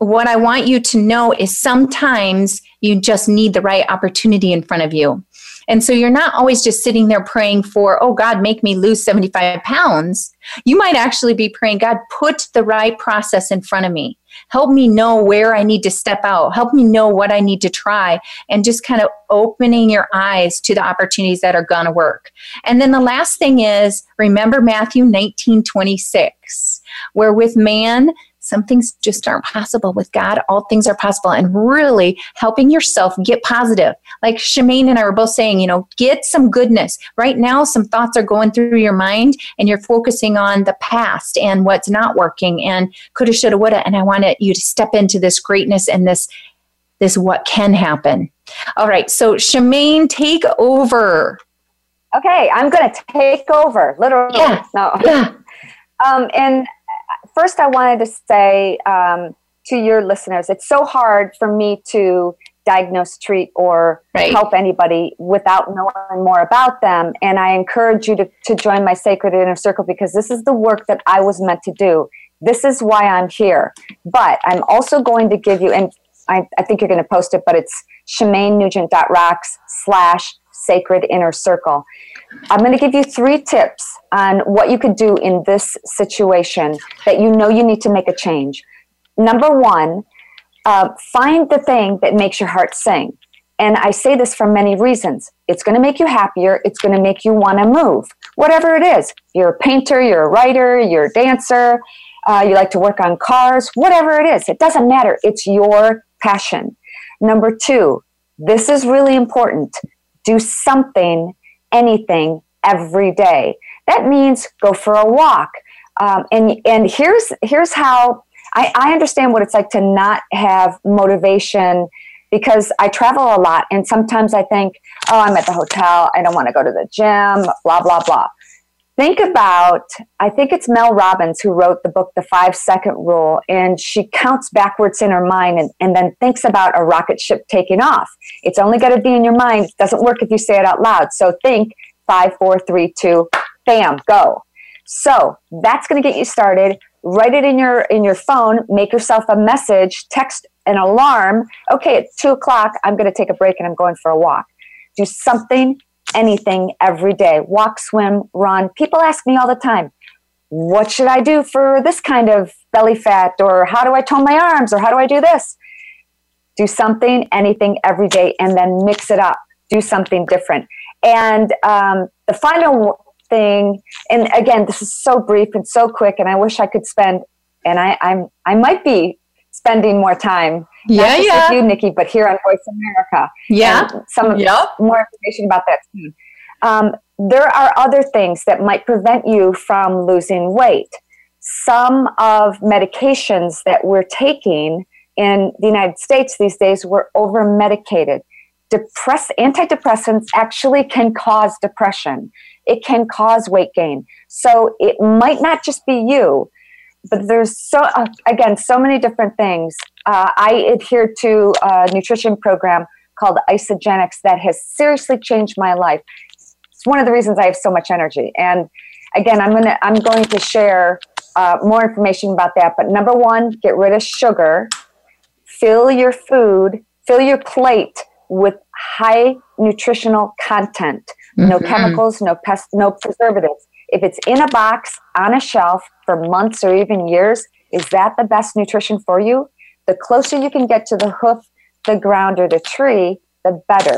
what I want you to know is sometimes you just need the right opportunity in front of you. And so you're not always just sitting there praying for, oh, God, make me lose seventy-five pounds. You might actually be praying, God, put the right process in front of me. Help me know where I need to step out. Help me know what I need to try. And just kind of opening your eyes to the opportunities that are going to work. And then the last thing is, remember Matthew nineteen twenty-six, where with man, some things just aren't possible. With God, all things are possible. And really helping yourself get positive. Like Shemane and I were both saying, you know, get some goodness. Right now, some thoughts are going through your mind and you're focusing on the past and what's not working and coulda, shoulda, woulda. And I want you to step into this greatness and this, this what can happen. All right. So Shemane, take over. Okay. I'm going to take over. Literally. Yeah. No. Yeah. Um, and first, I wanted to say um, to your listeners, it's so hard for me to diagnose, treat, or right. help anybody without knowing more about them. And I encourage you to, to join my Sacred Inner Circle, because this is the work that I was meant to do. This is why I'm here. But I'm also going to give you, and I, I think you're going to post it, but it's shemanenugent.rocks slash Sacred Inner Circle. I'm going to give you three tips on what you could do in this situation that you know you need to make a change. Number one, uh, find the thing that makes your heart sing. And I say this for many reasons. It's going to make you happier. It's going to make you want to move. Whatever it is, you're a painter, you're a writer, you're a dancer, uh, you like to work on cars, whatever it is, it doesn't matter. It's your passion. Number two, this is really important. Do something, anything, every day. That means go for a walk. Um, and and here's here's how I, I understand what it's like to not have motivation, because I travel a lot and sometimes I think, oh, I'm at the hotel. I don't want to go to the gym, blah, blah, blah. Think about, I think it's Mel Robbins who wrote the book, The Five Second Rule, and she counts backwards in her mind and, and then thinks about a rocket ship taking off. It's only got to be in your mind. It doesn't work if you say it out loud. So think five, four, three, two, bam, go. So that's going to get you started. Write it in your, in your phone, make yourself a message, text an alarm. Okay, it's two o'clock. I'm going to take a break and I'm going for a walk. Do something, anything, every day. Walk, swim, run. People ask me all the time, what should I do for this kind of belly fat? Or how do I tone my arms? Or how do I do this? Do something, anything, every day, and then mix it up. Do something different. And um, the final thing, and again, this is so brief and so quick, and I wish I could spend, and I, I'm, I might be spending more time. Yeah, not just yeah. with you, Nikki, but here on Voice America. Yeah. And some of yep. more information about that soon. Um, there are other things that might prevent you from losing weight. Some of medications that we're taking in the United States these days, we're over-medicated. Depress- antidepressants actually can cause depression. It can cause weight gain. So it might not just be you, but there's so, uh, again, so many different things. Uh, I adhere to a nutrition program called Isagenix that has seriously changed my life. It's one of the reasons I have so much energy. And again, I'm gonna, I'm going to share uh, more information about that. But number one, get rid of sugar. Fill your food, fill your plate with high nutritional content. No mm-hmm. chemicals, no pest, no preservatives. If it's in a box on a shelf for months or even years, is that the best nutrition for you? The closer you can get to the hoof, the ground, or the tree, the better.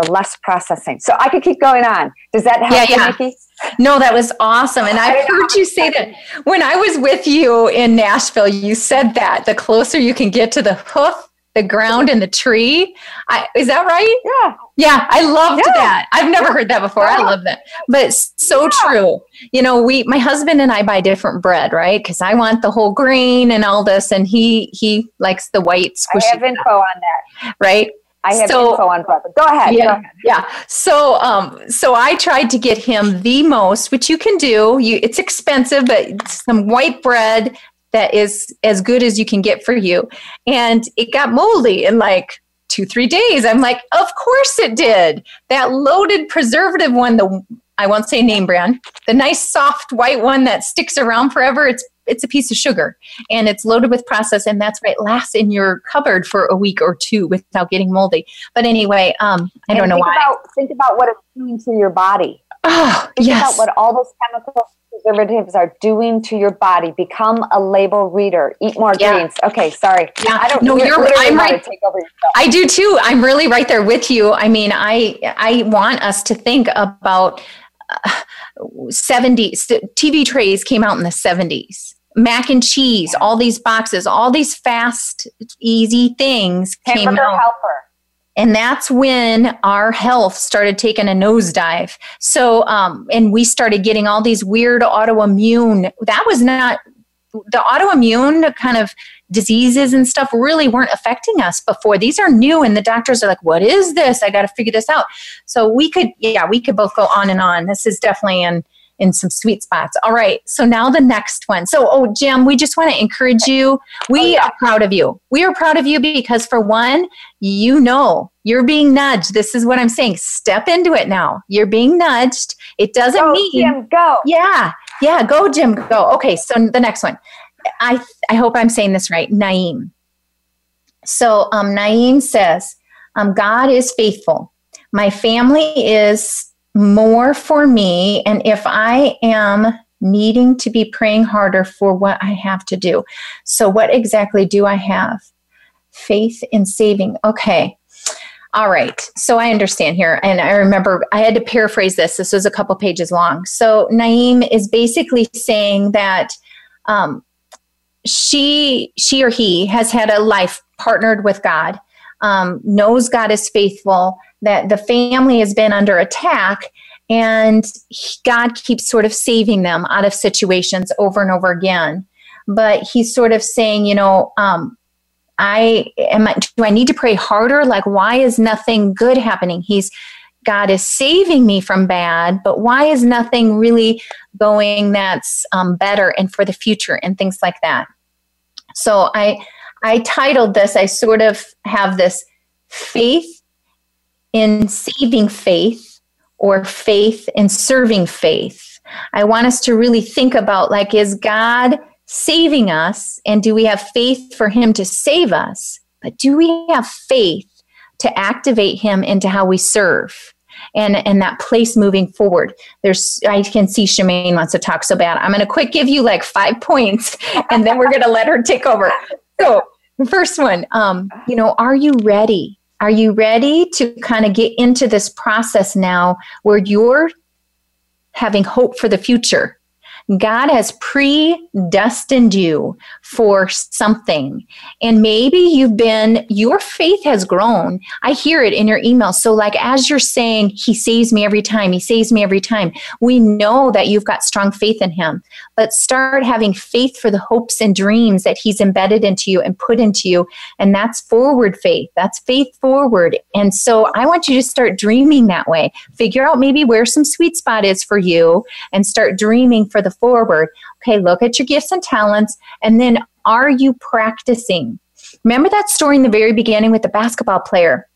The less processing. So I could keep going on. Does that help, yeah, yeah. Nikki? No, that was awesome. And I've heard you say that when I was with you in Nashville, you said that the closer you can get to the hoof, the ground, and the tree. I, is that right? Yeah. Yeah. I loved yeah. that. I've never yeah. heard that before. Yeah. I love that. But so yeah. true. You know, we, my husband and I buy different bread, right? Cause I want the whole grain and all this. And he, he likes the white squishy. I have info bread, on that. Right. I have so, info on brother. Go ahead. Yeah. Go ahead. Yeah. So, um, so I tried to get him the most, which you can do. You, it's expensive, but some white bread that is as good as you can get for you. And it got moldy in like two, three days. I'm like, of course it did. That loaded preservative one, the I won't say name brand, the nice soft white one that sticks around forever. It's It's a piece of sugar and it's loaded with process, and that's why it lasts in your cupboard for a week or two without getting moldy. But anyway, um, I and don't know think why. About, think about what it's doing to your body. Oh, think yes. about what all those chemical preservatives are doing to your body. Become a label reader. Eat more yeah. greens. Okay, sorry. Yeah. I don't know. You're I'm right. Take over I do too. I'm really right there with you. I mean, I I want us to think about uh, seventies. T V trays came out in the seventies. Mac and cheese, all these boxes, all these fast, easy things came out. Helper. And that's when our health started taking a nosedive. So, um, and we started getting all these weird autoimmune, that was not, the autoimmune kind of diseases and stuff really weren't affecting us before. These are new, and the doctors are like, what is this? I got to figure this out. So we could, yeah, we could both go on and on. This is definitely an in some sweet spots. All right. So now the next one. So, oh, Jim, we just want to encourage you. We oh, yeah. are proud of you. We are proud of you because for one, you know, you're being nudged. This is what I'm saying. Step into it now. You're being nudged. It doesn't go, mean. Jim, go. Yeah. Yeah. Go, Jim. Go. Okay. So the next one, I, I hope I'm saying this right. Naeem. So um, Naeem says, um, God is faithful. My family is more for me, and if I am needing to be praying harder for what I have to do. So what exactly do I have? Faith in saving. Okay. All right. So I understand here. And I remember I had to paraphrase this. This was a couple pages long. So Naeem is basically saying that um, she, she or he has had a life partnered with God, um, knows God is faithful, that the family has been under attack, and God keeps sort of saving them out of situations over and over again. But he's sort of saying, you know, um, I am. I, do I need to pray harder? Like, why is nothing good happening? He's God is saving me from bad, but why is nothing really going that's um, better and for the future and things like that? So I, I titled this. I sort of have this faith in saving faith, or faith in serving faith. I want us to really think about, like, is God saving us, and do we have faith for him to save us? But do we have faith to activate him into how we serve and, and that place moving forward? There's, I can see Shemane wants to talk so bad. I'm going to quick give you like five points and then we're going to let her take over. So first one, um, you know, are you ready? Are you ready to kind of get into this process now where you're having hope for the future? God has predestined you for something. And maybe you've been, your faith has grown. I hear it in your email. So like, as you're saying, he saves me every time, he saves me every time. We know that you've got strong faith in him, but start having faith for the hopes and dreams that he's embedded into you and put into you. And that's forward faith. That's faith forward. And so I want you to start dreaming that way. Figure out maybe where some sweet spot is for you and start dreaming for the forward. Okay, look at your gifts and talents. And then are you practicing? Remember that story in the very beginning with the basketball player?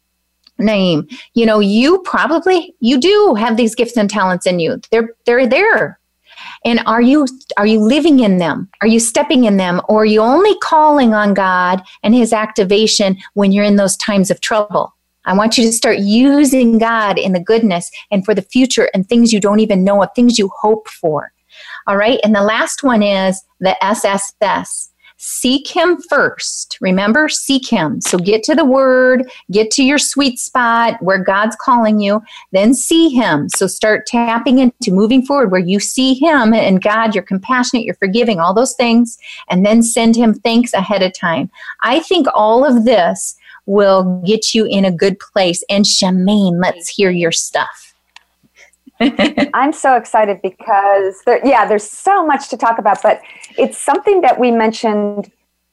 Name, you know, you probably, you do have these gifts and talents in you. They're, they're there. And are you, are you living in them? Are you stepping in them? Or are you only calling on God and his activation when you're in those times of trouble? I want you to start using God in the goodness and for the future and things you don't even know of, things you hope for. All right. And the last one is the S S S. Seek him first. Remember, seek him. So get to the word, get to your sweet spot where God's calling you, then see him. So start tapping into moving forward where you see him and God, you're compassionate, you're forgiving, all those things, and then send him thanks ahead of time. I think all of this will get you in a good place. And Shemane, let's hear your stuff. I'm so excited because, there, yeah, there's so much to talk about, but it's something that we mentioned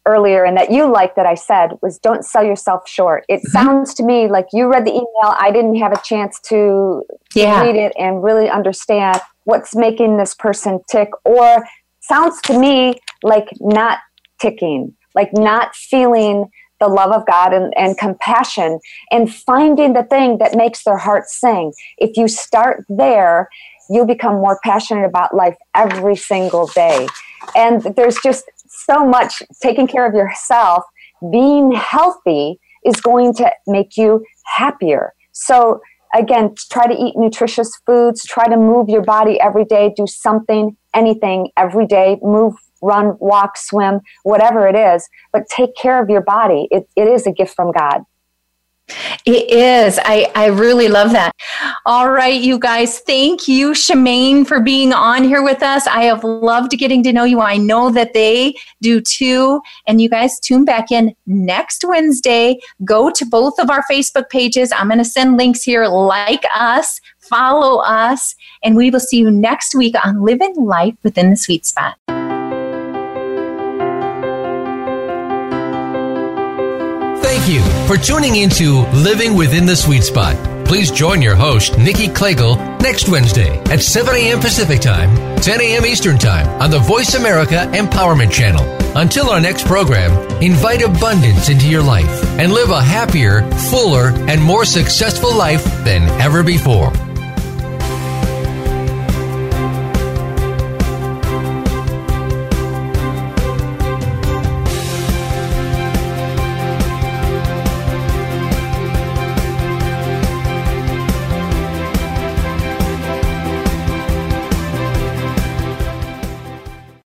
earlier and that you liked that I said was don't sell yourself short. It mm-hmm. sounds to me like you read the email. I didn't have a chance to yeah. read it and really understand what's making this person tick, or sounds to me like not ticking, like not feeling the love of God and, and compassion, and finding the thing that makes their heart sing. If you start there, you'll become more passionate about life every single day. And there's just so much. Taking care of yourself, being healthy is going to make you happier. So again, try to eat nutritious foods, try to move your body every day, do something, anything every day, move, run, walk, swim, whatever it is, but take care of your body. It, it is a gift from God. It is. I, I really love that. All right, you guys. Thank you, Shemane, for being on here with us. I have loved getting to know you. I know that they do too. And you guys tune back in next Wednesday. Go to both of our Facebook pages. I'm going to send links here. Like us, follow us, and we will see you next week on Living Life Within the Sweet Spot. Thank you for tuning into Living Within the Sweet Spot. Please join your host, Nikki Klagel, next Wednesday at seven a.m. Pacific Time, ten a.m. Eastern Time on the Voice America Empowerment Channel. Until our next program, invite abundance into your life and live a happier, fuller, and more successful life than ever before.